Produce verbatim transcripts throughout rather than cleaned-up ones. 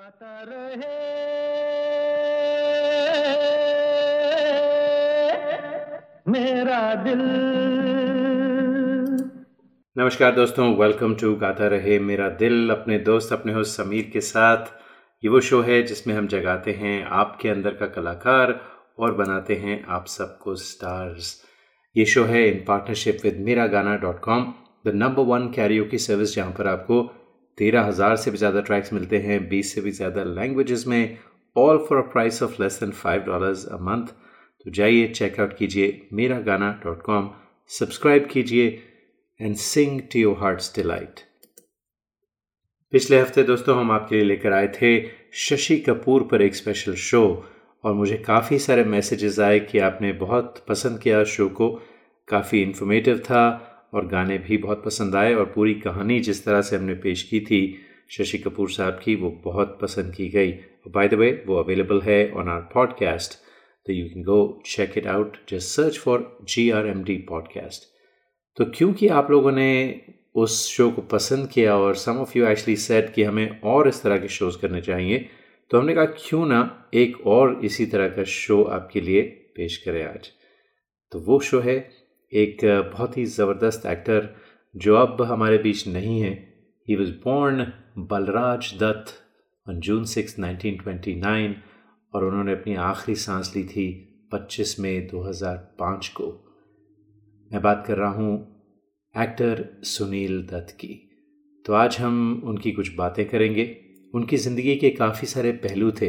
नमस्कार दोस्तों, welcome to गाता रहे मेरा दिल, अपने दोस्त अपने होस्ट समीर के साथ। ये वो शो है जिसमें हम जगाते हैं आपके अंदर का कलाकार और बनाते हैं आप सबको स्टार्स। ये शो है in partnership with Meragana dot com, the number one karaoke service, जहाँ पर आपको तेरह हज़ार से भी ज़्यादा ट्रैक्स मिलते हैं बीस से भी ज़्यादा लैंग्वेजेस में, all for a price of less than five dollars a month. तो जाइए, चेकआउट कीजिए Mera Gana dot com, subscribe कीजिए and sing to your heart's delight. पिछले हफ्ते दोस्तों हम आपके लिए लेकर आए थे शशि कपूर पर एक स्पेशल शो, और मुझे काफ़ी सारे मैसेजेस आए कि आपने बहुत पसंद किया शो को, काफ़ी इन्फॉर्मेटिव था और गाने भी बहुत पसंद आए, और पूरी कहानी जिस तरह से हमने पेश की थी शशि कपूर साहब की, वो बहुत पसंद की गई। बाय द वे, वो अवेलेबल है ऑन आवर पॉडकास्ट, तो you can go check it out, just search for G R M D podcast. तो क्योंकि आप लोगों ने उस शो को पसंद किया और some of you actually said कि हमें और इस तरह के शोज़ करने चाहिए, तो हमने कहा क्यों ना एक और इसी तरह का शो आपके लिए पेश करें आज। तो वो शो है एक बहुत ही ज़बरदस्त एक्टर जो अब हमारे बीच नहीं है। He was born Balraj Dutt on June six nineteen twenty nine, और उन्होंने अपनी आखिरी सांस ली थी पच्चीस मई दो हज़ार पाँच को। मैं बात कर रहा हूँ एक्टर सुनील दत्त की। तो आज हम उनकी कुछ बातें करेंगे। उनकी ज़िंदगी के काफ़ी सारे पहलू थे।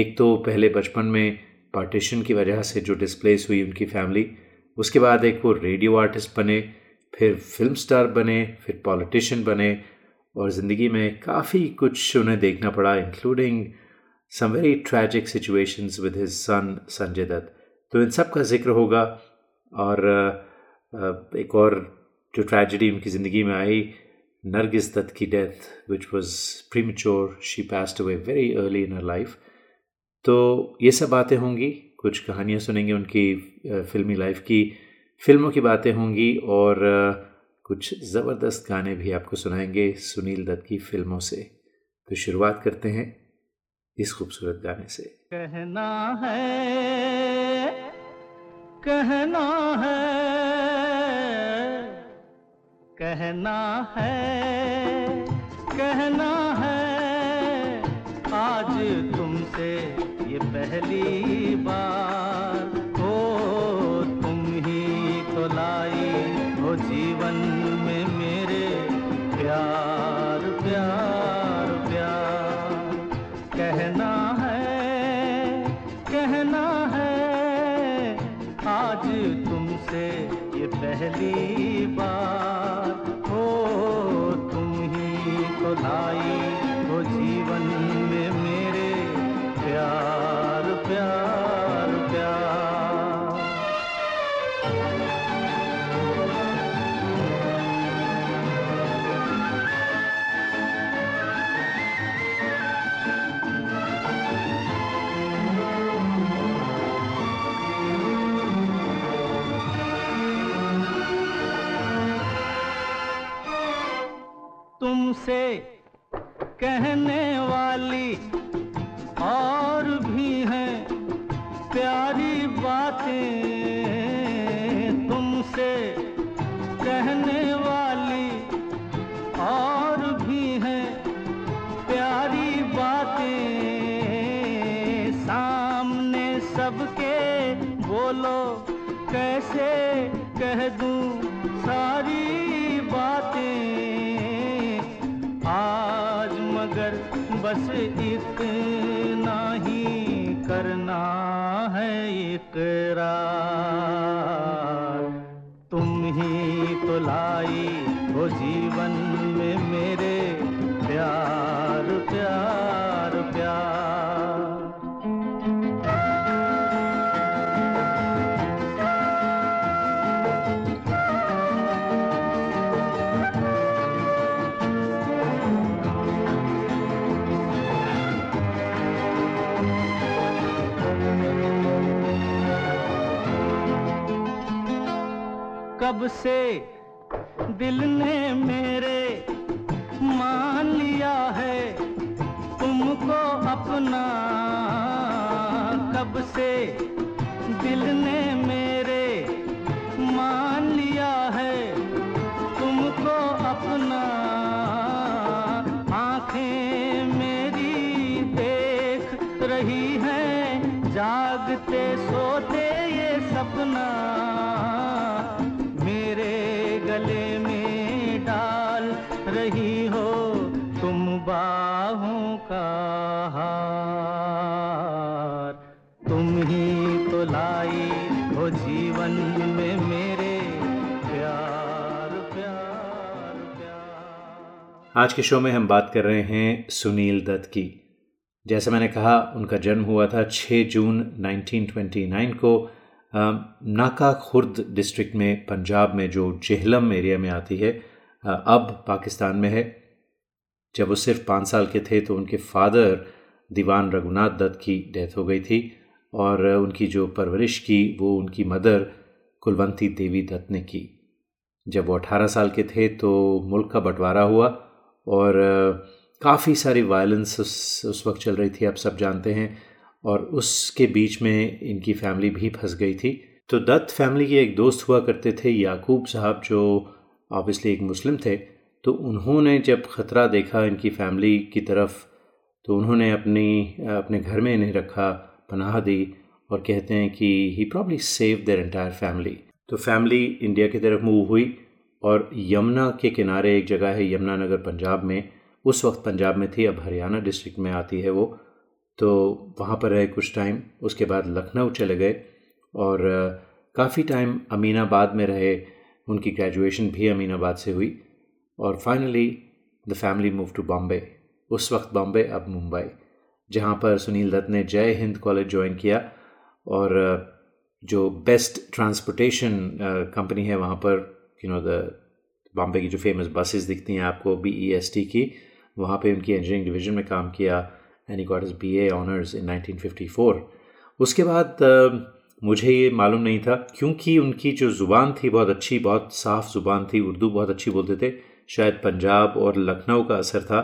एक तो पहले बचपन में पार्टीशन की वजह से जो डिस्प्लेस हुई उनकी फैमिली, उसके बाद एक वो रेडियो आर्टिस्ट बने, फिर फिल्म स्टार बने, फिर पॉलिटिशियन बने, और ज़िंदगी में काफ़ी कुछ उन्हें देखना पड़ा, including some very tragic situations with his son Sanjay Dutt. तो इन सब का जिक्र होगा। और एक और जो ट्रेजेडी उनकी ज़िंदगी में आई, नरगिस दत्त की death, which was premature, she passed away very early in her life. तो ये सब बातें होंगी, कुछ कहानियाँ सुनेंगे उनकी फिल्मी लाइफ की, फिल्मों की बातें होंगी, और कुछ ज़बरदस्त गाने भी आपको सुनाएंगे सुनील दत्त की फिल्मों से। तो शुरुआत करते हैं इस खूबसूरत गाने से। कहना है, कहना है, कहना है, कहना है, आज तुमसे ये पहली बार, ओ तुम ही तो लाई हो जीवन में मेरे प्यार प्यार प्यार। कहना है, कहना है, आज तुमसे ये पहली बार, ओ तुम ही तो लाई हो जीवन में मेरे प्यार प्यार प्यार। तुमसे कहने वाली और भी हैं प्यारी बातें, तुमसे कहने वाली और भी हैं प्यारी बातें, सामने सबके बोलो कैसे कह दूं सारी बातें आज, मगर बस इतना ही करना है इकरार, तुम ही तो लाई हो जीवन में मेरे प्यार प्यार प्यार। कब से दिल ने मेरे मान लिया है तुमको अपना कब से दिल ने मेरे मान लिया है तुमको अपना, आंखें मेरी देख रही हैं जागते सोते ये सपना मेरे गले में डाल रही हो तुम बाहों का हार। तुम ही तो लाई हो जीवन में मेरे प्यार प्यार प्यार। आज के शो में हम बात कर रहे हैं सुनील दत्त की। जैसे मैंने कहा, उनका जन्म हुआ था छह जून उन्नीस सौ उनतीस को नाका खुर्द डिस्ट्रिक्ट में पंजाब में, जो जेहलम एरिया में आती है, अब पाकिस्तान में है। जब वो सिर्फ पाँच साल के थे तो उनके फादर दीवान रघुनाथ दत्त की डेथ हो गई थी और उनकी जो परवरिश की वो उनकी मदर कुलवंती देवी दत्त ने की। जब वो अठारह साल के थे तो मुल्क का बंटवारा हुआ और काफ़ी सारी वायलेंस उस, उस वक्त चल रही थी, आप सब जानते हैं, और उसके बीच में इनकी फैमिली भी फंस गई थी। तो दत्त फैमिली के एक दोस्त हुआ करते थे याकूब साहब, जो ऑब्वियसली एक मुस्लिम थे। तो उन्होंने जब ख़तरा देखा इनकी फैमिली की तरफ तो उन्होंने अपनी अपने घर में इन्हें रखा, पनाह दी, और कहते हैं कि he probably save their entire family. तो फैमिली इंडिया की तरफ मूव हुई और यमुना के किनारे एक जगह है, यमुना नगर पंजाब में, उस वक्त पंजाब में थी, अब हरियाणा डिस्ट्रिक्ट में आती है वो। तो वहाँ पर रहे कुछ टाइम, उसके बाद लखनऊ चले गए और काफ़ी टाइम अमीनाबाद में रहे। उनकी ग्रेजुएशन भी अमीनाबाद से हुई और finally the family move to Bombay, उस वक्त बॉम्बे अब मुंबई, जहाँ पर सुनील दत्त ने जय हिंद कॉलेज ज्वाइन किया और जो बेस्ट ट्रांसपोर्टेशन कंपनी है वहाँ पर, यू नो द बॉम्बे की जो फेमस बसेस दिखती हैं आपको बी ई एस टी की, वहाँ पे उनकी इंजीनियरिंग डिवीजन में काम किया and he got his B A honours in nineteen fifty four. उसके बाद मुझे ये मालूम नहीं था, क्योंकि उनकी जो ज़ुबान थी बहुत अच्छी, बहुत साफ़ ज़ुबान थी, उर्दू बहुत अच्छी बोलते थे, शायद पंजाब और लखनऊ का असर था।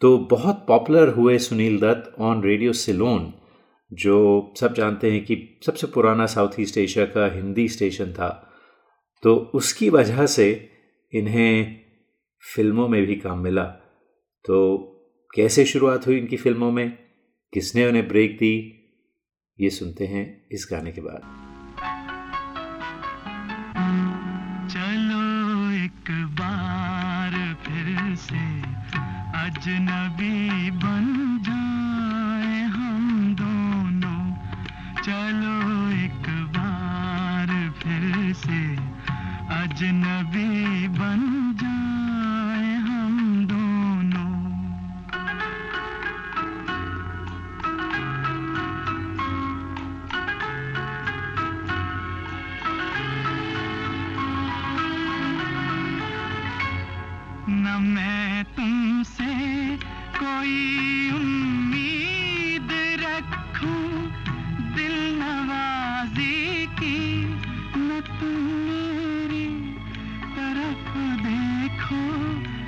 तो बहुत पॉपुलर हुए सुनील दत्त ऑन रेडियो सिलोन, जो सब जानते हैं कि सबसे पुराना साउथ ईस्ट एशिया का हिंदी स्टेशन था। तो उसकी वजह से इन्हें फिल्मों में भी काम मिला। तो कैसे शुरुआत हुई इनकी फिल्मों में, किसने उन्हें ब्रेक दी, ये सुनते हैं इस गाने के बाद। चलो एक बार फिर से अजनबी बन जाए हम दोनों, चलो एक बार फिर से अजनबी बन जाए हम दोनों। न मैं तुमसे कोई उम्मीद रखूं दिल नवाजी की, न तुम मेरी तरफ देखो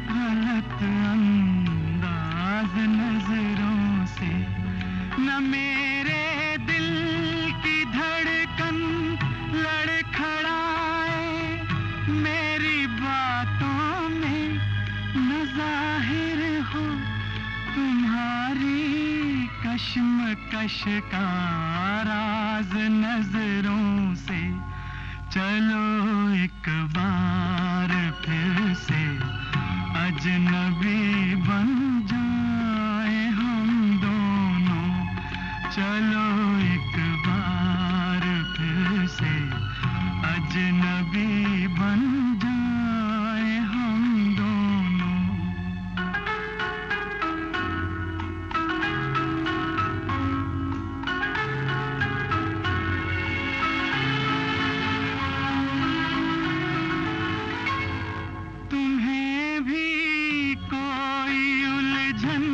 गलत अंदाज नजरों से, न मेरे दिल की धड़कन लड़खड़ाए मेरी बातों में न जाहिर हो तुम्हारी कशमकश का राज नजरों से। चलो एक बार फिर से अजनबी बन जाए हम दोनों, चलो एक बार फिर से अजनबी बन जाए हम दोनों। तुम्हें भी कोई उलझन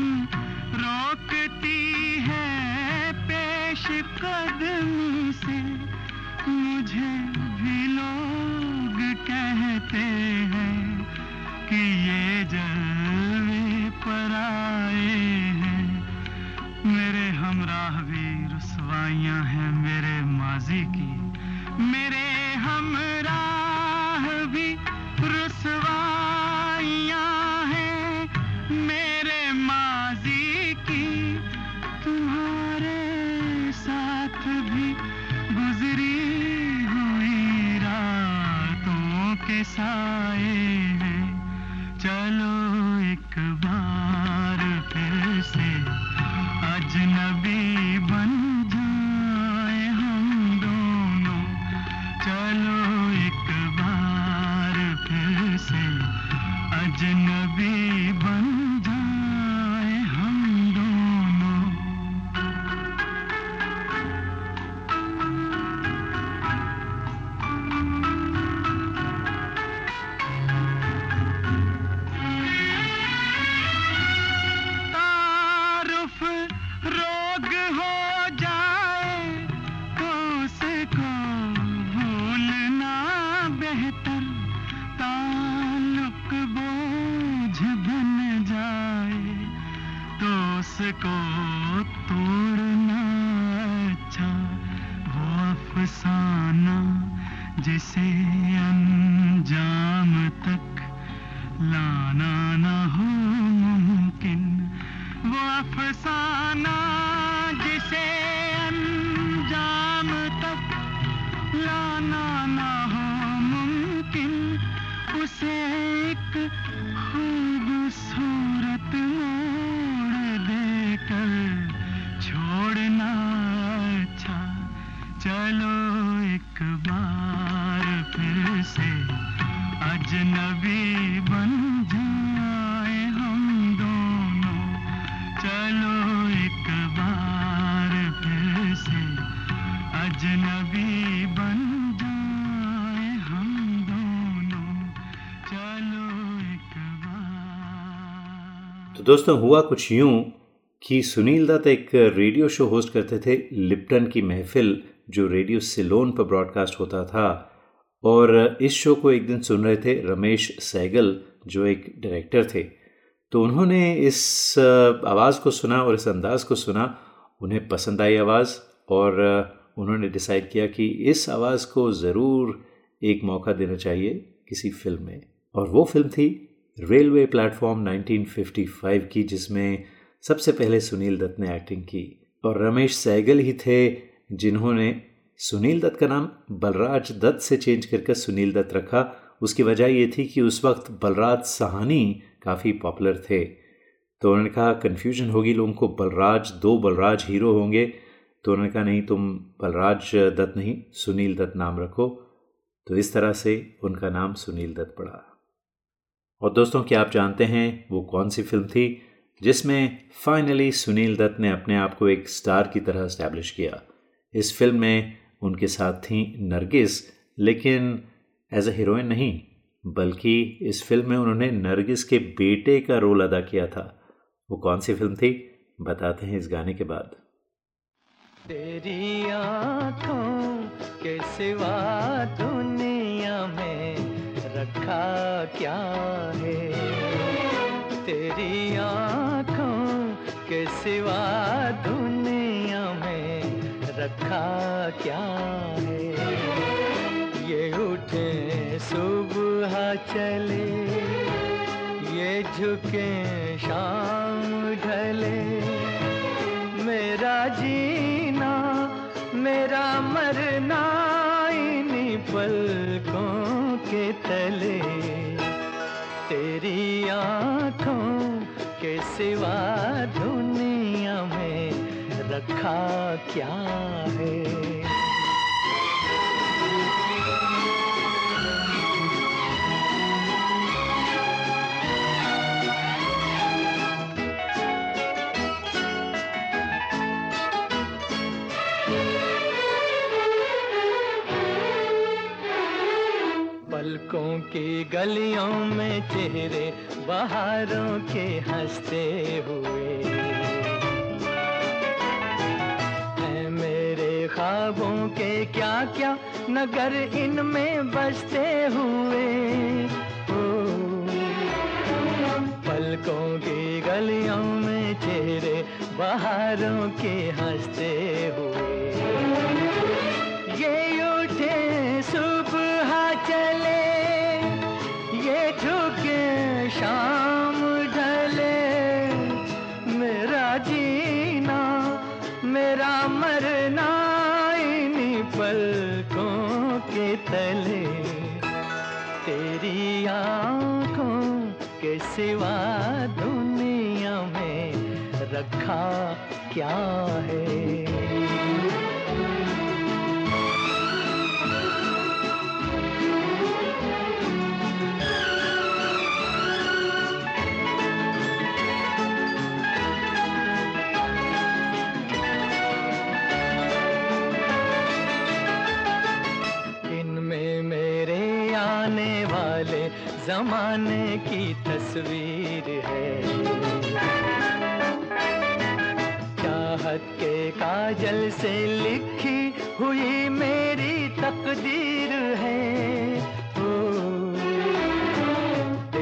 रोकती है पेश कदमी से, मुझे भी लो गुमराह भी रुसवाइयां हैं मेरे माजी की, मेरे हमराह भी रुसवाइयां हैं मेरे माजी की, तुम्हारे साथ भी गुजरी हुई रातों के साए हैं, चलो एक बार फिर से अजनबी बन जाए हम दोनों, चलो एक बार फिर से अजनबी बन जाए हम दोनों। तारुफ रोग हो जाए तो उसको भूलना बेहतर, ताल्लुक बोझ बन जाए तो उसको तोड़ना अच्छा, वो अफसाना जिसे अंजाम तक लाना ना हो मुमकिन, वो अफसाना जिसे अंजाम तक लाना ना हो मुमकिन, उसे एक खूबसूरत मोड़ देकर छोड़ना अच्छा, चलो एक बार फिर से अजनबी बन जाए हम दोनों, चलो एक बार फिर से अजनबी बन जाए हम दोनों, चलो एक बार। तो दोस्तों हुआ कुछ यूं कि सुनील दत्त एक रेडियो शो होस्ट करते थे, लिप्टन की महफिल, जो रेडियो सिलोन पर ब्रॉडकास्ट होता था, और इस शो को एक दिन सुन रहे थे रमेश सैगल जो एक डायरेक्टर थे। तो उन्होंने इस आवाज़ को सुना और इस अंदाज़ को सुना, उन्हें पसंद आई आवाज़, और उन्होंने डिसाइड किया कि इस आवाज़ को ज़रूर एक मौका देना चाहिए किसी फिल्म में। और वो फिल्म थी Railway Platform nineteen fifty five की, जिसमें सबसे पहले सुनील दत्त ने एक्टिंग की, और रमेश सैगल ही थे जिन्होंने सुनील दत्त का नाम बलराज दत्त से चेंज करके सुनील दत्त रखा। उसकी वजह ये थी कि उस वक्त बलराज साहनी काफ़ी पॉपुलर थे, तो उन्होंने कहा कन्फ्यूजन होगी लोगों को, बलराज दो बलराज हीरो होंगे, तो उन्होंने कहा नहीं, तुम बलराज दत्त नहीं सुनील दत्त नाम रखो, तो इस तरह से उनका नाम सुनील दत्त पड़ा। और दोस्तों क्या आप जानते हैं वो कौन सी फिल्म थी जिसमें फाइनली सुनील दत्त ने अपने आप को एक स्टार की तरह इस्टेब्लिश किया? इस फिल्म में उनके साथ थी नरगिस, लेकिन एज अ हीरोइन नहीं, बल्कि इस फिल्म में उन्होंने नरगिस के बेटे का रोल अदा किया था। वो कौन सी फिल्म थी बताते हैं इस गाने के बाद। तेरी आँखों के सिवा दुनिया में रखा क्या है, तेरी आँखों के सिवा दुनिया में रखा क्या है, ये उठे सुबह चले, ये झुके शाम ढले, मेरा जीना मेरा मरना इन्हीं पलकों के तले, तेरी आँखों के सिवा दुनिया में रखा क्या है। पलकों की गलियों में चेहरे बहारों के हंसते हुए हैं, मेरे ख्वाबों के क्या क्या नगर इनमें बसते हुए, ओ पलकों की गलियों में चेहरे बहारों के हंसते हुए ये उठे सुबह चले ये झुके शाम ढले मेरा जीना मेरा मरना इन्हीं पलकों के तले तेरी आँखों के सिवा दुनिया में रखा क्या है। इनमें मेरे आने वाले जमाने की तस्वीर है चाहत के काजल से लिखी हुई मेरी तकदीर है।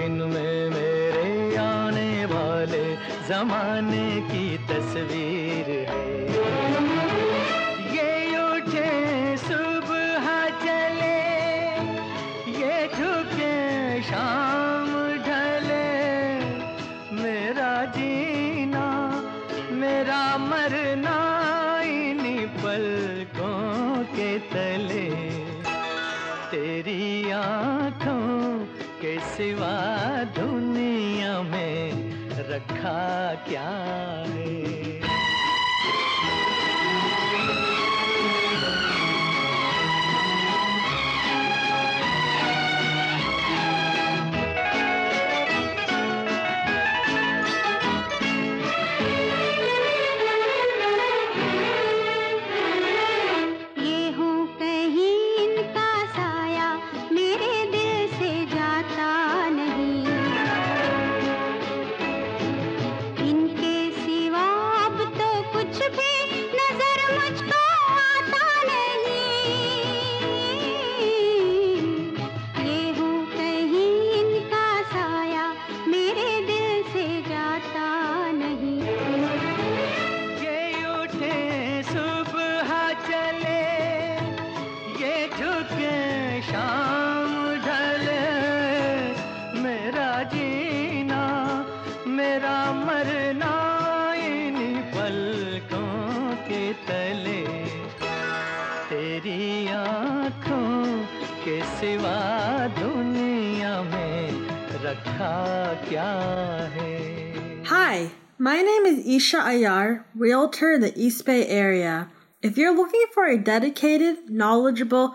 इनमें मेरे आने वाले जमाने की तस्वीर है ये उठे सुबह चले ये झुके शाम ढले मेरा जीना मेरा मरना इन्हीं पलकों के तले तेरी आँखों के सिवा दुनिया में रखा क्या है। Hi, my name is Isha Ayar, realtor in the East Bay area. If you're looking for a dedicated, knowledgeable,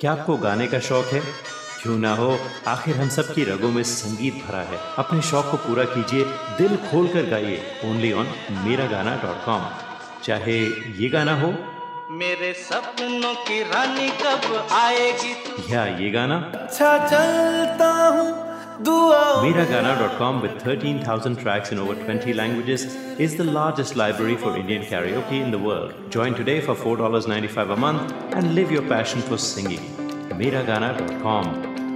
क्या आपको गाने का शौक है? क्यों ना हो, आखिर हम सब की रगों में संगीत भरा है। अपने शौक को पूरा कीजिए, दिल खोल कर गाइए, ओनली ऑन मेरा गाना डॉट कॉम। चाहे ये गाना हो मेरे सपनों की रानी कब आएगी, या ये गाना अच्छा चलता हूँ दुआ। Meragana dot com with thirteen thousand tracks in over twenty languages is the largest library for Indian karaoke in the world. Join today for four dollars and ninety-five cents a month and live your passion for singing. Meragana dot com.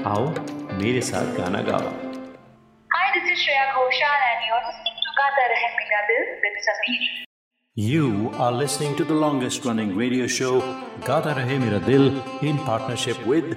Aao, mere saath gana gao. Hi, this is Shreya Ghoshal and you're listening to Gaata Rahe Mera Dil with Sameer. You are listening to the longest running radio show Gaata Rahe Mera Dil in partnership with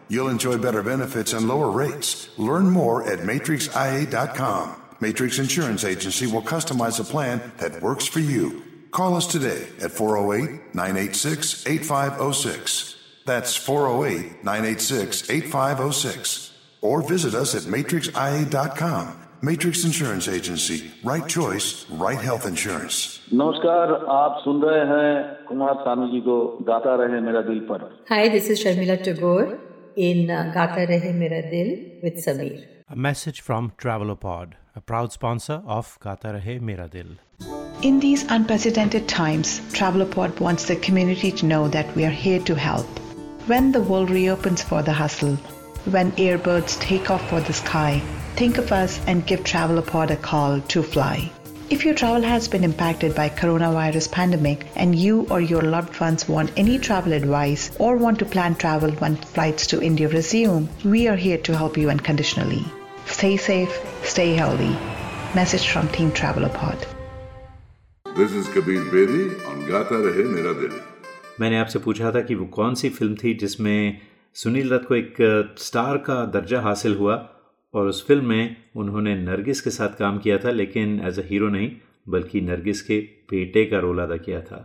You'll enjoy better benefits and lower rates. Learn more at matrix i a dot com. Matrix Insurance Agency will customize a plan that works for you. Call us today at four oh eight, nine eight six, eight five oh six. That's four oh eight, nine eight six, eight five oh six. Or visit us at matrix i a dot com. Matrix Insurance Agency. Right choice, right health insurance. नमस्कार, आप सुन रहे हैं कुमार सानू जी को गाता रहे मेरा दिल पर. Hi, this is Sharmila Tagore in गाता रहे मेरा दिल with Sameer. A message from Travelopod, a proud sponsor of गाता रहे मेरा दिल. In these unprecedented times, Travelopod wants the community to know that we are here to help. When the world reopens for the hustle, when airbirds take off for the sky, think of us and give Travelopod a call to fly. If your travel has been impacted by coronavirus pandemic and you or your loved ones want any travel advice or want to plan travel when flights to India resume, we are here to help you unconditionally. Stay safe, stay healthy. Message from Team Travelopod. This is Kabir Bedi on Gaata Rahe Mera Dil. मैंने आपसे पूछा था कि वो कौन सी film थी जिसमें सुनील दत्त को एक स्टार का दर्जा हासिल हुआ, और उस फिल्म में उन्होंने नरगिस के साथ काम किया था, लेकिन एज अ हीरो नहीं बल्कि नरगिस के बेटे का रोल अदा किया था.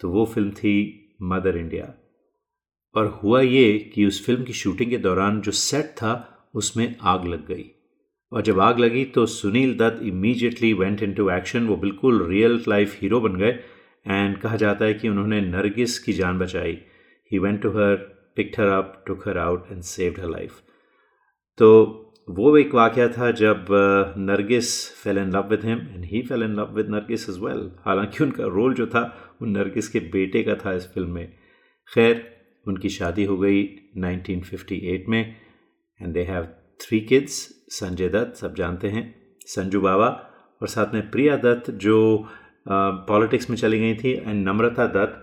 तो वो फिल्म थी मदर इंडिया. और हुआ ये कि उस फिल्म की शूटिंग के दौरान जो सेट था उसमें आग लग गई, और जब आग लगी तो Sunil Dutt immediately went into action. वो बिल्कुल रियल लाइफ हीरो बन गए, एंड कहा जाता है कि उन्होंने नरगिस की जान बचाई. He went to her, picked her up, took her out and saved her life. तो वो एक वाक़या था जब Nargis fell in love with him and he fell in love with Nargis as well. हालांकि उनका रोल जो था वो नरगिस के बेटे का था इस फिल्म में. खैर, उनकी शादी हो गई nineteen fifty-eight में and they have three kids. Sanjay Dutt सब जानते हैं, संजू बाबा, और साथ में प्रिया दत्त जो पॉलिटिक्स uh, में चली गई थी, and Namrata Dutt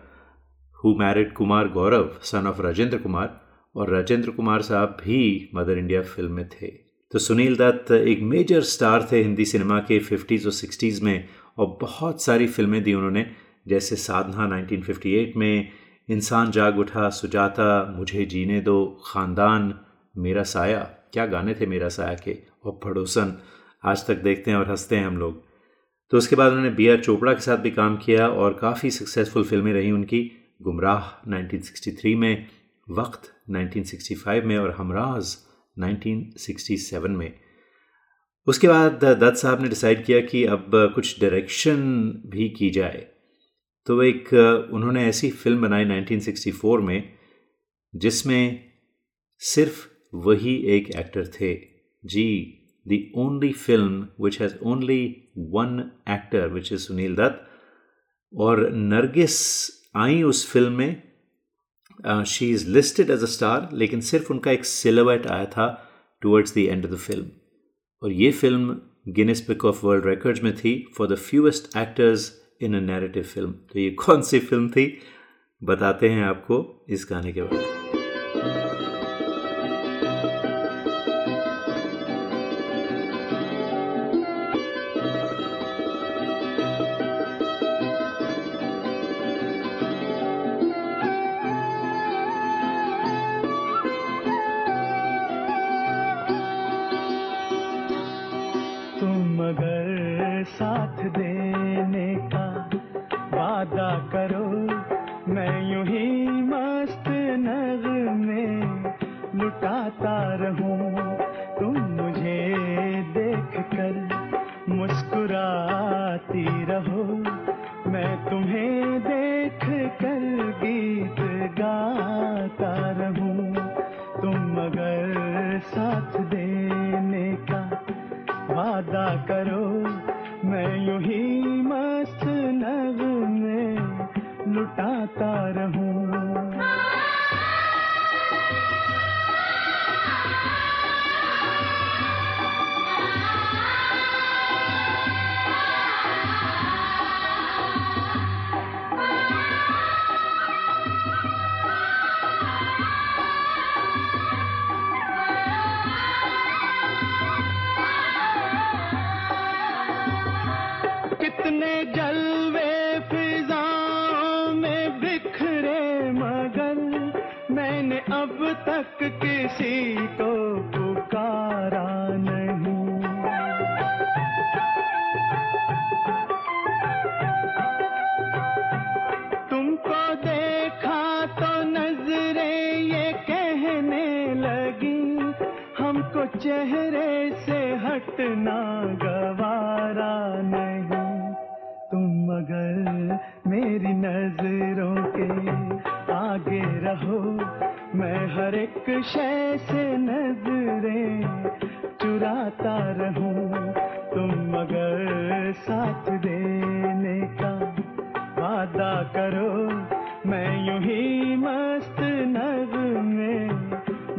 who married Kumar Gaurav, son of Rajendra Kumar, और राजेंद्र कुमार साहब भी मदर इंडिया फिल्म में थे. तो सुनील दत्त एक मेजर स्टार थे हिंदी सिनेमा के फिफ्टीज़ और सिक्सटीज़ में, और बहुत सारी फिल्में दी उन्होंने, जैसे साधना nineteen fifty-eight में, इंसान जाग उठा, सुजाता, मुझे जीने दो, ख़ानदान, मेरा साया, क्या गाने थे मेरा साया के, और पड़ोसन. आज तक देखते हैं और हंसते हैं हम लोग. तो उसके बाद उन्होंने बी आर चोपड़ा के साथ भी काम किया और काफ़ी सक्सेसफुल फिल्में रहीं उनकी. गुमराह nineteen sixty-three में, वक्त nineteen sixty-five में, और हमराज nineteen sixty-seven में. उसके बाद दत्त साहब ने डिसाइड किया कि अब कुछ डायरेक्शन भी की जाए, तो एक उन्होंने ऐसी फिल्म बनाई nineteen sixty-four में जिसमें सिर्फ वही एक एक्टर थे. जी, the only film which has only one actor which is Sunil Dutt. और नरगिस आई उस फिल्म में, she is listed as a star, लेकिन सिर्फ उनका एक सिलवेट आया था towards the end of the film. और ये film Guinness book of world records में थी for the fewest actors in a narrative film. तो ये कौन सी फिल्म थी बताते हैं आपको इस गाने के बाद. तुमको देखा तो नजरे को चेहरे से हटना गवारा नहीं, तुम मगर मेरी नजरों के आगे रहो, मैं हर एक शय से नजरें चुराता रहूं, तुम मगर साथ देने का वादा करो, मैं यूं ही मस्त नगमे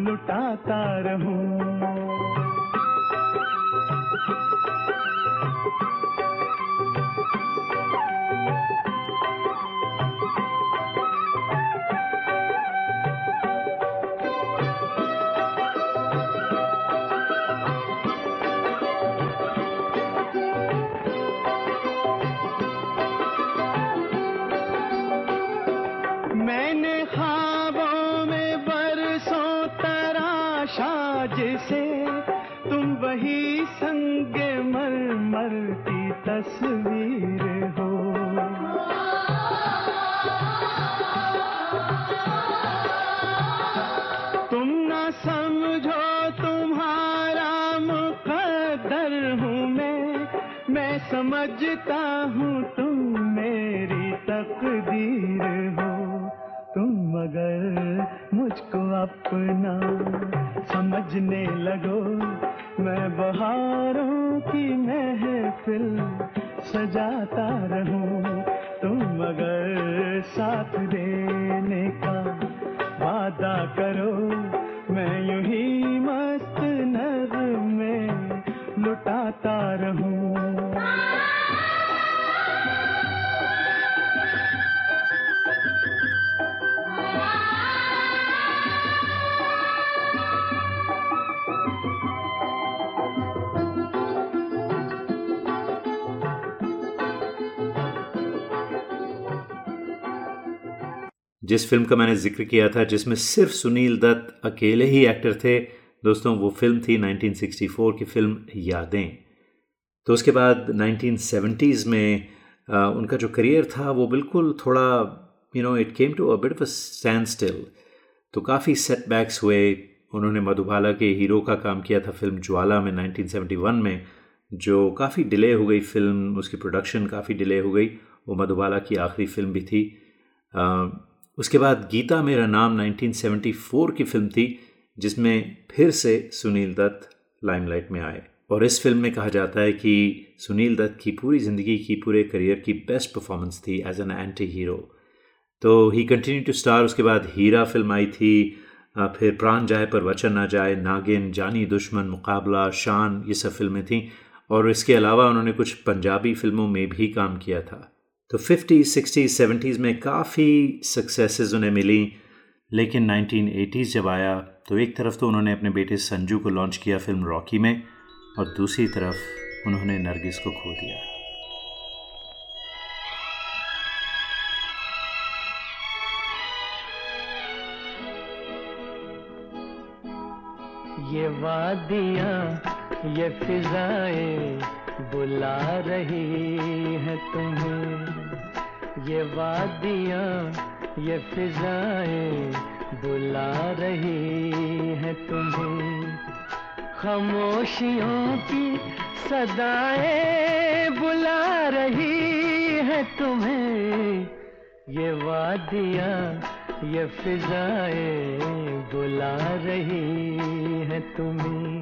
लुटाता रहूं। तस्वीर हो तुम ना समझो तुम्हारा मुकद्दर हूँ मैं, मैं समझता हूँ तुम मेरी तकदीर हो, तुम मगर मुझको अपना समझने लगो, मैं बहारों की महफिल सजाता रहूं, तुम मगर साथ देने का वादा करो, मैं यूं ही मस्त नगमे लुटाता रहूं। जिस फिल्म का मैंने जिक्र किया था जिसमें सिर्फ सुनील दत्त अकेले ही एक्टर थे, दोस्तों वो फिल्म थी उन्नीस सौ चौंसठ की फिल्म यादें। तो उसके बाद नाइनटीन सेवेंटीज़ में आ, उनका जो करियर था वो बिल्कुल थोड़ा you know it came to a bit of a standstill. तो काफ़ी सेटबैक्स हुए। उन्होंने मधुबाला के हीरो का काम किया था फिल्म ज्वाला में नाइनटीन सेवेंटी वन में, जो काफ़ी डिले हो गई फिल्म, उसकी प्रोडक्शन काफ़ी डिले हो गई, वो मधुबाला की आखिरी फिल्म भी थी। आ, उसके बाद Geeta Mera Naam nineteen seventy four की फिल्म थी जिसमें फिर से सुनील दत्त लाइमलाइट में आए, और इस फिल्म में कहा जाता है कि सुनील दत्त की पूरी ज़िंदगी की पूरे करियर की बेस्ट परफॉर्मेंस थी एज एन एंटी हीरो। तो ही कंटिन्यू टू स्टार। उसके बाद हीरा फिल्म आई थी, फिर प्राण जाए पर वचन ना जाए, नागिन, जानी दुश्मन, मुकाबला, शान, ये सब फिल्में थीं, और इसके अलावा उन्होंने कुछ पंजाबी फिल्मों में भी काम किया था। तो फिफ्टीज़, सिक्सटीज़, सेवेंटीज़ में काफ़ी सक्सेसेस उन्हें मिली, लेकिन नाइनटीन एटीज़ जब आया तो एक तरफ तो उन्होंने अपने बेटे संजू को लॉन्च किया फिल्म रॉकी में, और दूसरी तरफ उन्होंने नरगिस को खो दिया। ये वादियाँ ये फिजाएं बुला रही है तुम्हें, ये वादियाँ ये फिजाएं बुला रही है तुम्हें, खामोशियों की सदाएं बुला रही है तुम्हें, ये वादियाँ ये फिजाएं बुला रही है तुम्हें।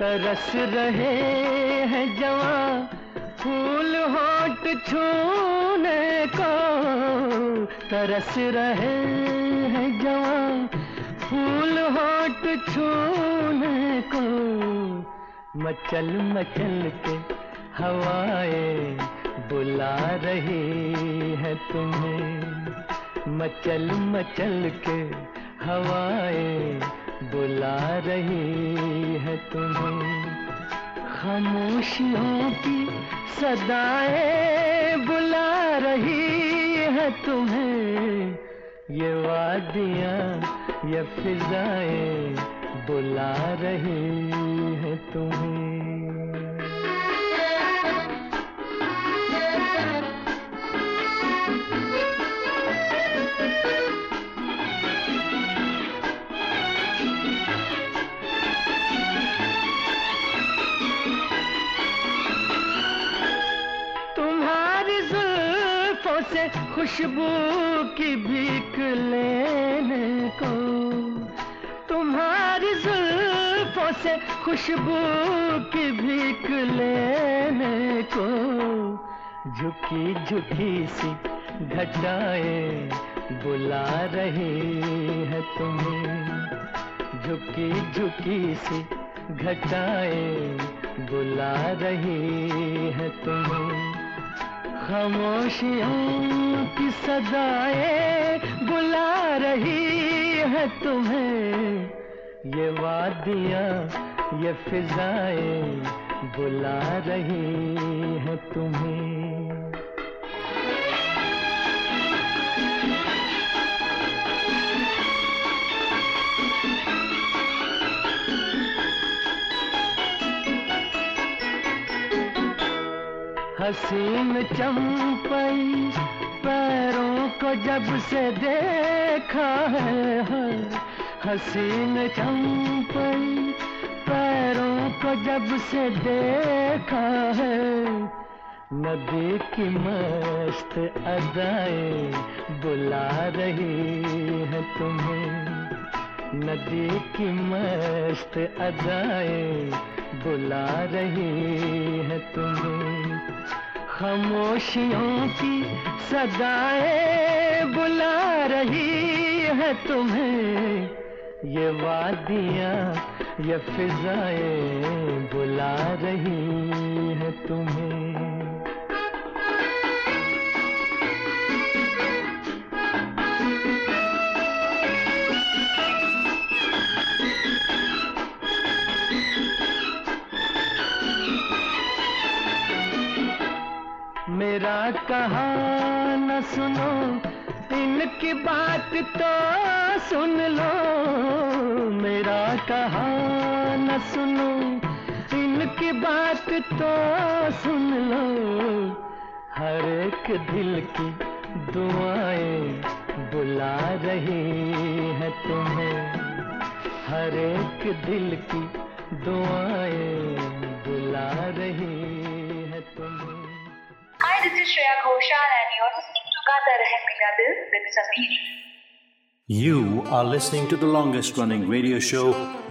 तरस रहे हैं जवां फूल होठ छूने को, तरस रहे हैं जवां फूल होठ छूने को, मचल मचल के हवाएं बुला रही है तुम्हें, मचल मचल के हवाएं बुला रही है तुम्हें, खामोशियों की सदाएं बुला रही है तुम्हें, ये वादियाँ ये फिजाएं बुला रही है तुम्हें। खुशबू की भीख लेने को तुम्हारी जुल्फों से खुशबू की भीख लेने को झुकी झुकी सी घटाएं बुला रही है तुम्हें। झुकी झुकी सी घटाएं बुला रही है तुम्हें। खामोशियों की सदाएं बुला रही है तुम्हें। ये वादियाँ ये फिजाएं बुला रही है तुम्हें। हसीन चंपई पैरों को जब से देखा है। हसीन चंपई पैरों को जब से देखा है। नदी की मस्त अदाएं बुला रही है तुम्हें। नदी की मस्त अदाएं बुला रही है तुम्हें। खामोशियों की सदाएं बुला रही है तुम्हें। ये वादियाँ ये फिजाएं बुला रही है तुम्हें। मेरा कहा न सुनो इनकी बात तो सुन लो। मेरा कहा न सुनो इनकी बात तो सुन लो। हर एक दिल की दुआएं बुला रही है तुम्हें। हर एक दिल की दुआएं बुला रही है तुम्हें। Hi, this is Shreya Ghoshal and you're listening to Gaata Rahe Mera Dil with Sameer. You are listening to the longest running radio show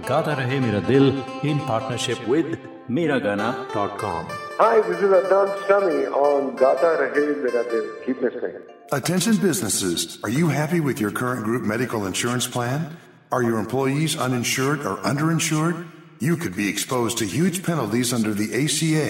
Gaata Rahe Mera Dil in partnership with Meragana dot com. Hi, this is Adnan Sami on Gaata Rahe Mera Dil. Keep listening. Attention businesses, are you happy with your current group medical insurance plan? Are your employees uninsured or underinsured? You could be exposed to huge penalties under the A C A.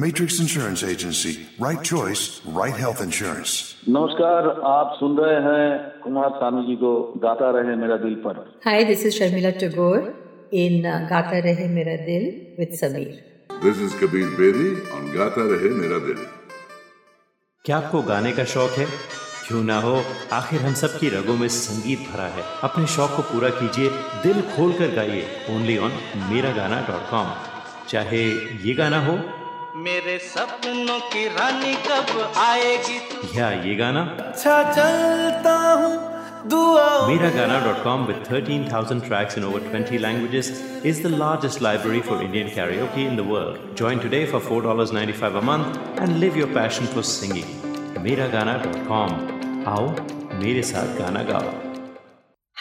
Matrix insurance agency, right choice, right health insurance. नमस्कार, आप सुन रहे हैं कुमार सानू जी को गाता रहे मेरा दिल पर। Hi, this is Sharmila Tagore in Gaata Rahe Mera Dil with Sameer. This is Kabir Bedi on Gaata Rahe Mera दिल। क्या आपको गाने का शौक है? क्यों ना हो, आखिर हम सब की रगों में संगीत भरा है। अपने शौक को पूरा कीजिए, दिल खोल कर गाइए ओनली ऑन मेरा गाना डॉट कॉम। चाहे ये गाना हो मेरे सपनों की रानी कब आएगी, या ये गाना अच्छा चलता हूं दुआ। Meragana dot com with thirteen thousand tracks in over twenty languages is the largest library for Indian karaoke in the world. Join today for four dollars and ninety-five cents a month and live your passion for singing. Meragana dot com. आओ मेरे साथ गाना गाओ।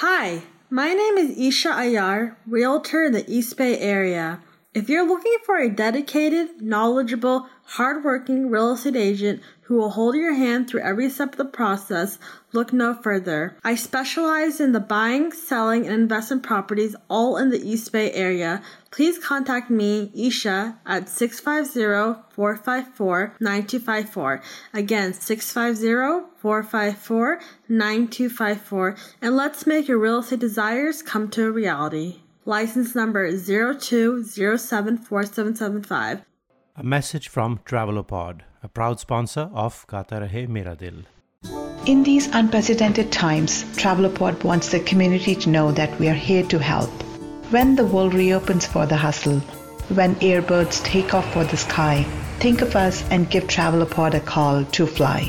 Hi, my name is Isha Ayar, realtor in the East Bay area. If you're looking for a dedicated, knowledgeable, hardworking real estate agent who will hold your hand through every step of the process, look no further. I specialize in the buying, selling, and investment properties all in the East Bay area. Please contact me, Isha, at six five zero, four five four, nine two five four. Again, six five zero, four five four, nine two five four. And let's make your real estate desires come to a reality. License number zero two zero seven four seven seven five. A message from Travelopod, a proud sponsor of Gaata Rahe Mera Dil. In these unprecedented times, Travelopod wants the community to know that we are here to help. When the world reopens for the hustle, when airbirds take off for the sky, think of us and give Travelopod a call to fly.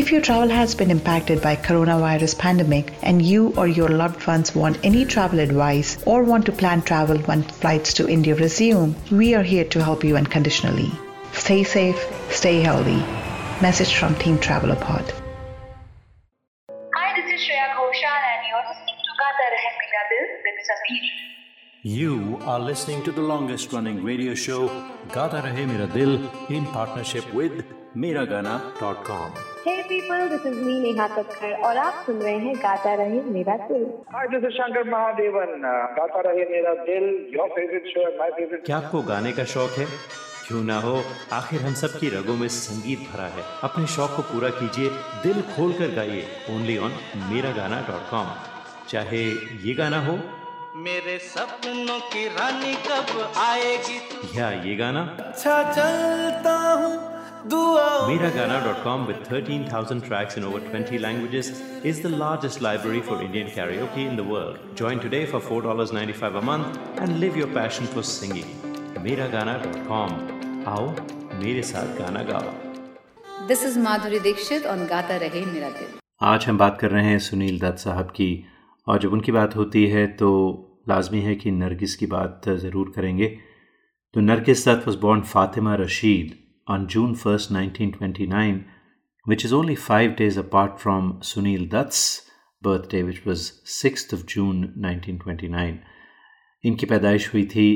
If your travel has been impacted by coronavirus pandemic and you or your loved ones want any travel advice or want to plan travel when flights to India resume, we are here to help you unconditionally. Stay safe, stay healthy. Message from Team Travelopod. Hi, this is Shreya Ghoshal and you're listening to Gaata Rahe Mera Dil with Sameer. You are listening to the longest running radio show Gaata Rahe Mera Dil in partnership with Meragana dot com. Hey people, this is me Neha Kakkar और आप सुन रहे हैं गाता रहे मेरा दिल. Hi, this is Shankar Mahadevan. गाता रहे मेरा दिल, your favorite show, my favorite. क्या आपको गाने का शौक है? क्यों ना हो, आखिर हम सब की रगों में संगीत भरा है. अपने शौक को पूरा कीजिए, दिल खोल कर गाइए, only on Meragana dot com. चाहे ये गाना हो मेरे सपनों की रानी कब आएगी या ये गाना अच्छा चलता हूँ. Meragana dot com, with thirteen thousand tracks in over twenty languages, is the largest library for Indian karaoke in the world. Join today for four dollars and ninety-five cents a month and live your passion for singing. Meragana dot com. Aao, mere saath gana gao. This is Madhuri Dixit on Gaata Rahe Mera Dil. आज हम बात कर रहे हैं सुनील दत्त साहब की, और जब उनकी बात होती है तो लाजमी है कि नरगिस की बात ज़रूर करेंगे. तो Nargis Dutt was born Fatima Rashid on June first, nineteen twenty-nine, which is only five days apart from Sunil Dutt's birthday, which was sixth of June, nineteen twenty-nine. इनकी पैदाइश हुई थी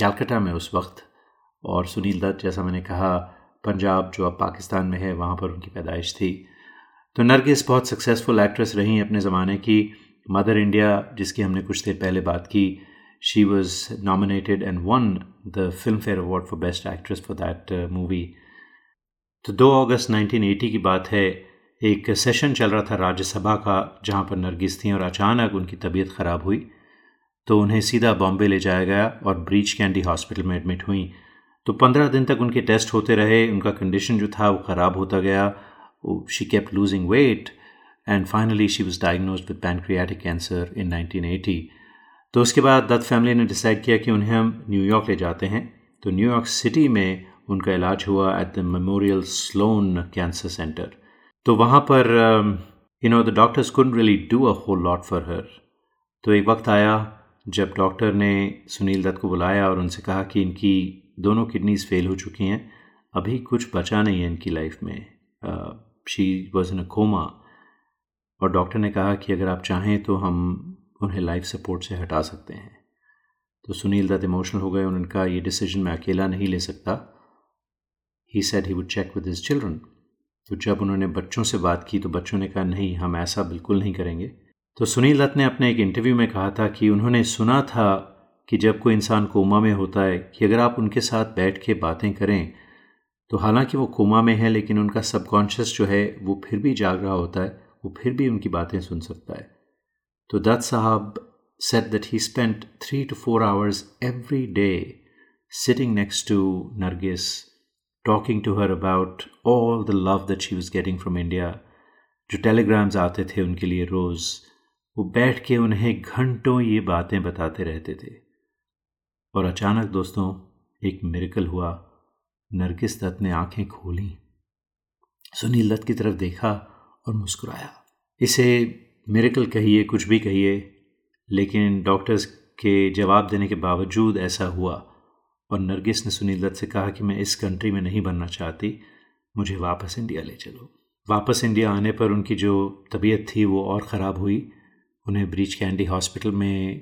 कैलकाटा में उस वक्त, और सुनील दत्त, जैसा मैंने कहा, पंजाब जो अब पाकिस्तान में है, वहाँ पर उनकी पैदाइश थी. तो नरगिस बहुत सक्सेसफुल एक्ट्रेस रही अपने ज़माने की. मदर इंडिया, जिसकी हमने कुछ देर पहले बात की, she was nominated and won the Filmfare Award for Best Actress for that uh, movie. तो दो अगस्त उन्नीस सौ अस्सी की बात है. एक सेशन चल रहा था राज्यसभा का, जहाँ पर नरगिस थी, और अचानक उनकी तबीयत ख़राब हुई. तो उन्हें सीधा बॉम्बे ले जाया गया और ब्रीच कैंडी हॉस्पिटल में एडमिट हुई. तो पंद्रह दिन तक उनके टेस्ट होते रहे. उनका कंडीशन जो था वो ख़राब होता गया. She kept losing weight and finally she was diagnose with pancreatic cancer in nineteen eighty. तो उसके बाद दत्त फैमिली ने डिसाइड किया कि उन्हें हम न्यूयॉर्क ले जाते हैं. तो न्यूयॉर्क सिटी में उनका इलाज हुआ at the Memorial Sloan Cancer Center. तो वहाँ पर you know the doctors couldn't really do a whole lot for her. तो एक वक्त आया जब डॉक्टर ने सुनील दत्त को बुलाया और उनसे कहा कि इनकी दोनों किडनीज़ फेल हो चुकी हैं, अभी कुछ बचा नहीं है इनकी लाइफ में. She was in a coma. और डॉक्टर ने कहा कि अगर आप चाहें तो हम उन्हें लाइफ सपोर्ट से हटा सकते हैं. तो सुनील दत्त इमोशनल हो गए. उन्होंने कहा, ये डिसीजन मैं अकेला नहीं ले सकता. He said he would check with his children. तो जब उन्होंने बच्चों से बात की तो बच्चों ने कहा, नहीं, हम ऐसा बिल्कुल नहीं करेंगे. तो सुनील दत्त ने अपने एक इंटरव्यू में कहा था कि उन्होंने सुना था कि जब कोई इंसान कोमा में होता है कि अगर आप उनके साथ बैठ के बातें करें तो हालांकि वो कोमा में है लेकिन उनका सबकॉन्शियस जो है वो फिर भी जाग रहा होता है, वो फिर भी उनकी बातें सुन सकता है. तो दत्त साहब said that he spent three to four hours every day sitting next to Nargis, talking to her about all the love that she was getting from India. जो telegrams आते थे उनके लिए रोज़, वो बैठ के उन्हें घंटों ये बातें बताते रहते थे. और अचानक दोस्तों एक मिरेकल हुआ. नरगिस दत्त ने आंखें खोली, सुनील दत्त की तरफ देखा और मुस्कुराया. इसे मिरेकल कहिए, कुछ भी कहिए, लेकिन डॉक्टर्स के जवाब देने के बावजूद ऐसा हुआ. और नरगिस ने सुनील दत्त से कहा कि मैं इस कंट्री में नहीं बनना चाहती, मुझे वापस इंडिया ले चलो. वापस इंडिया आने पर उनकी जो तबीयत थी वो और ख़राब हुई. उन्हें ब्रीच कैंडी हॉस्पिटल में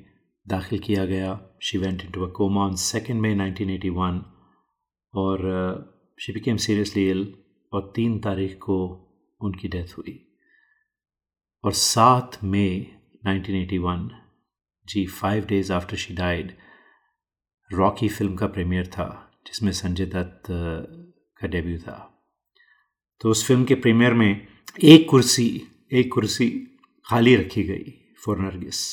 दाखिल किया गया. She went into a coma on second May nineteen eighty one और शी बिकेम सीरियसली इल और तीन तारीख को उनकी डेथ हुई। और सात मई नाइनटीन एटी वन, जी five days after she died, Rocky film का प्रीमियर था जिसमें संजय दत्त का डेब्यू था। तो उस फिल्म के प्रीमियर में एक कुर्सी एक कुर्सी खाली रखी गई for Nargis.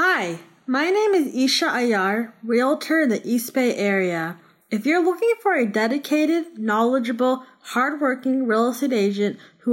Hi, my name is Isha Ayar, realtor in the East Bay area. If you're looking for a dedicated, knowledgeable, hardworking real estate agent who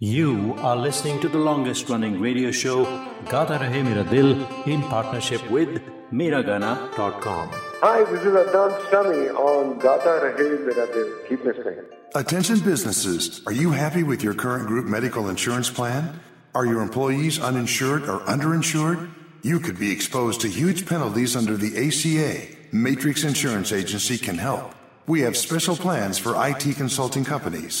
You are listening to the longest running radio show, Gaata Rahe Mera Dil, in partnership with Meragana dot com. Hi, this is Adnan Sami on Gaata Rahe Mera Dil. Keep listening. Attention businesses, are you happy with your current group medical insurance plan? Are your employees uninsured or underinsured? You could be exposed to huge penalties under the A C A. Matrix Insurance Agency can help. We have special plans for I T consulting companies.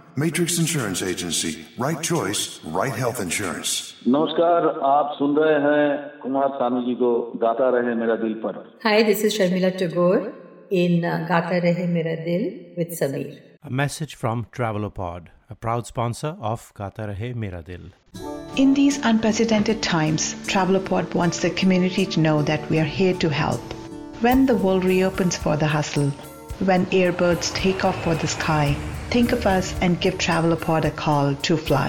Matrix insurance agency, right choice, right health insurance. नमस्कार, आप सुन रहे हैं कुमार सानू जी को गाता रहे मेरा दिल पर। Hi, this is Sharmila Tagore in Gaata Rahe Mera Dil with Sameer. A message from Travelopod, a proud sponsor of Gaata Rahe Mera दिल। In these unprecedented times, Travelopod wants the community to know that we are here to help. When the world reopens for the hustle, when airbirds take off for the sky, think of us and give Travelopod a call to fly.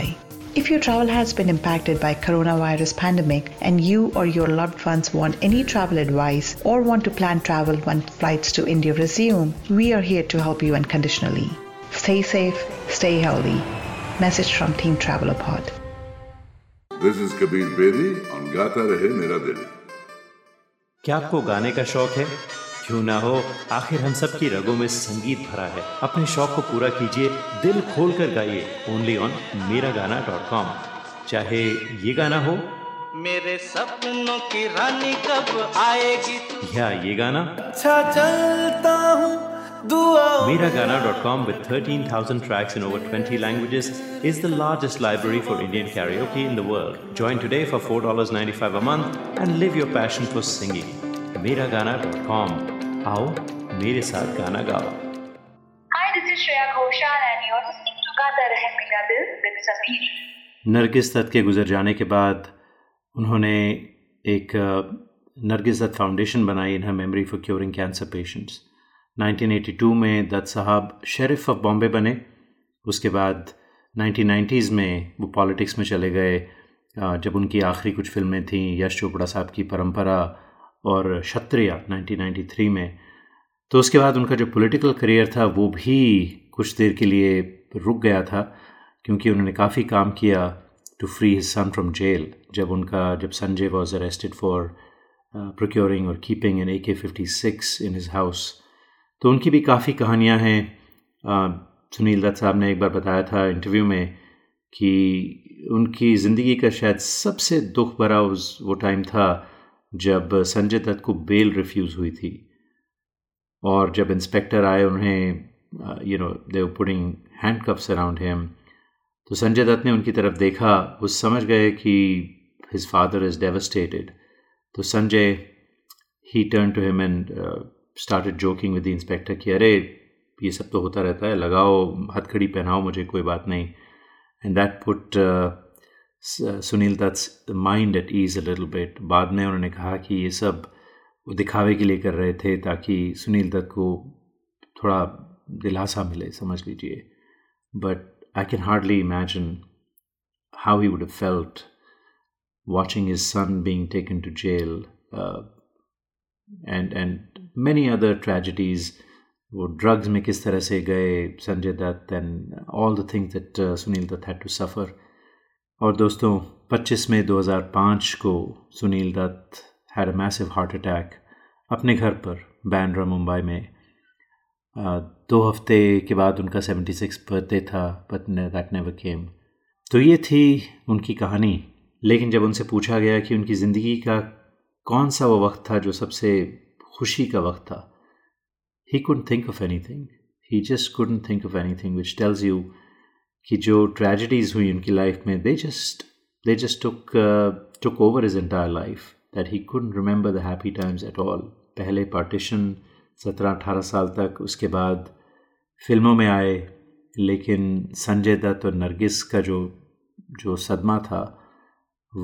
If your travel has been impacted by coronavirus pandemic and you or your loved ones want any travel advice or want to plan travel when flights to India resume, we are here to help you unconditionally. Stay safe, stay healthy. Message from Team Travelopod. This is Kabir Bedi on Gaata Rahe Mera Dil. क्या आपको गाने का शौक है? क्यों ना हो, आखिर हम सब की रगों में संगीत भरा है। अपने शौक को पूरा कीजिए, दिल खोल कर गाइए, ओनली ऑन मेरा गाना डॉट कॉम। चाहे ये गाना हो, मेरे सपनों की रानी कब आएगी, या ये गाना अच्छा चलता हूँ दुआ। Meragana dot com, with thirteen thousand tracks in over twenty languages, is the largest library for Indian karaoke in the world. Join today for four dollars and ninety-five cents a month and live your passion for singing. Meragana dot com. आओ मेरे साथ गाना गाओ। Hi, this is Shreya Ghoshal and you're listening to Gaata Rahe Mera Dil with Sameer. Nargis Dutt के गुजर जाने के बाद उन्होंने एक नरगिस दत्त फाउंडेशन बनाई in her memory for curing cancer patients. Nineteen eighty two में दत्त साहब शेरिफ ऑफ बॉम्बे बने। उसके बाद नाइनटीन नाइंटीज़ में वो पॉलिटिक्स में चले गए, जब उनकी आखिरी कुछ फिल्में थीं, यश चोपड़ा साहब की परंपरा और क्षत्रिया नाइनटीन नाइंटी थ्री में। तो उसके बाद उनका जो पॉलिटिकल करियर था वो भी कुछ देर के लिए रुक गया था, क्योंकि उन्होंने काफ़ी काम किया to free his son from jail. जब उनका जब Sanjay was arrested for procuring और keeping an A K fifty six in his house, तो उनकी भी काफ़ी कहानियाँ हैं। सुनील दत्त साहब ने एक बार बताया था इंटरव्यू में कि उनकी ज़िंदगी का शायद सबसे दुख भरा उस वो टाइम था जब संजय दत्त को बेल रिफ्यूज़ हुई थी, और जब इंस्पेक्टर आए उन्हें, you know, they were putting handcuffs around him, तो संजय दत्त ने उनकी तरफ देखा, वो समझ गए कि हिज फादर इज़ डेवस्टेटेड। तो Sanjay he turn to him and started joking with the inspector कि अरे ये सब तो होता रहता है, लगाओ हथकड़ी, पहनाओ मुझे, कोई बात नहीं। And that put Sunil Dutt mind at ease a little bit. बाद में उन्होंने कहा कि ये सब वो दिखावे के लिए कर रहे थे ताकि सुनील दत्त को थोड़ा दिलासा मिले, समझ लीजिए। But I can hardly imagine how he would have felt watching his son being taken to jail and and many other tragedies. वो ड्रग्स में किस तरह से गए Sanjay Dutt and all the things that Sunil Dutt had to suffer. और दोस्तों, पच्चीस मई दो हज़ार पाँच को Sunil Dutt had a massive heart attack अपने घर पर, बांद्रा, मुंबई में। दो हफ्ते के बाद उनका सेवेंटी सिक्स बर्थडे था, बट दैट नेवर केम। तो ये थी उनकी कहानी। लेकिन जब उनसे पूछा गया कि उनकी ज़िंदगी का कौन सा वो वक्त था जो सबसे खुशी का वक्त था, he couldn't think of anything, he just couldn't think of anything, which tells you कि जो ट्रेजिडीज़ हुई उनकी लाइफ में, they just they just took took over his entire life, that he couldn't remember the happy times at all. पहले partition सत्रह अठारह साल तक, उसके बाद फिल्मों में आए, लेकिन संजय दत्त और नरगिस का जो जो सदमा था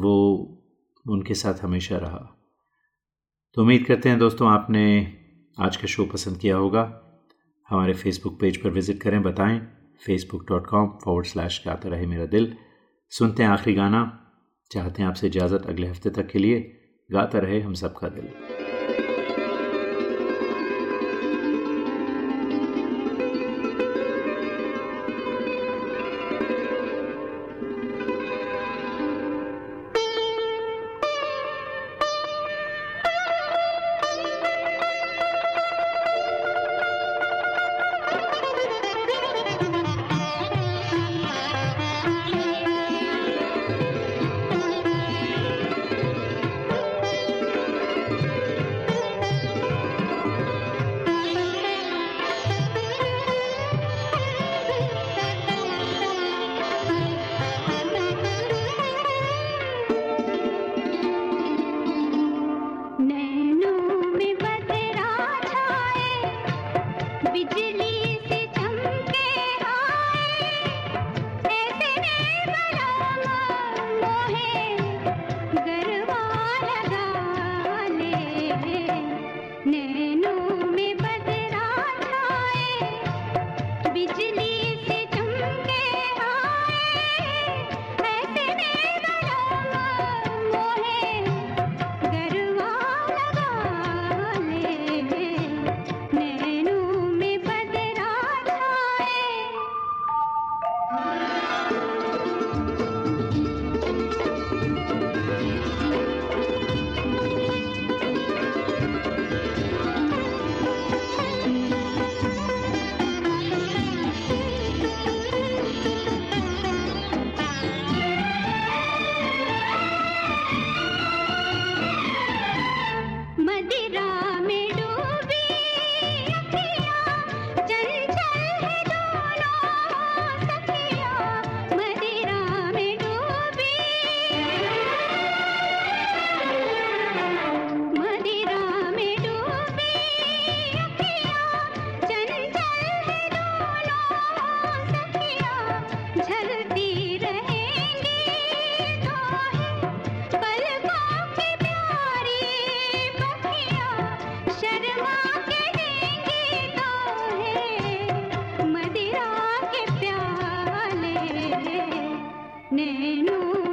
वो उनके साथ हमेशा रहा। तो उम्मीद करते हैं दोस्तों आपने आज का शो पसंद किया होगा। हमारे फेसबुक पेज पर विज़िट करें, बताएं Facebook dot com forward slash Gaata Rahe Mera दिल। सुनते हैं आखिरी गाना, चाहते हैं आपसे इजाज़त अगले हफ्ते तक के लिए। गाता रहे हम सब का दिल। नैनो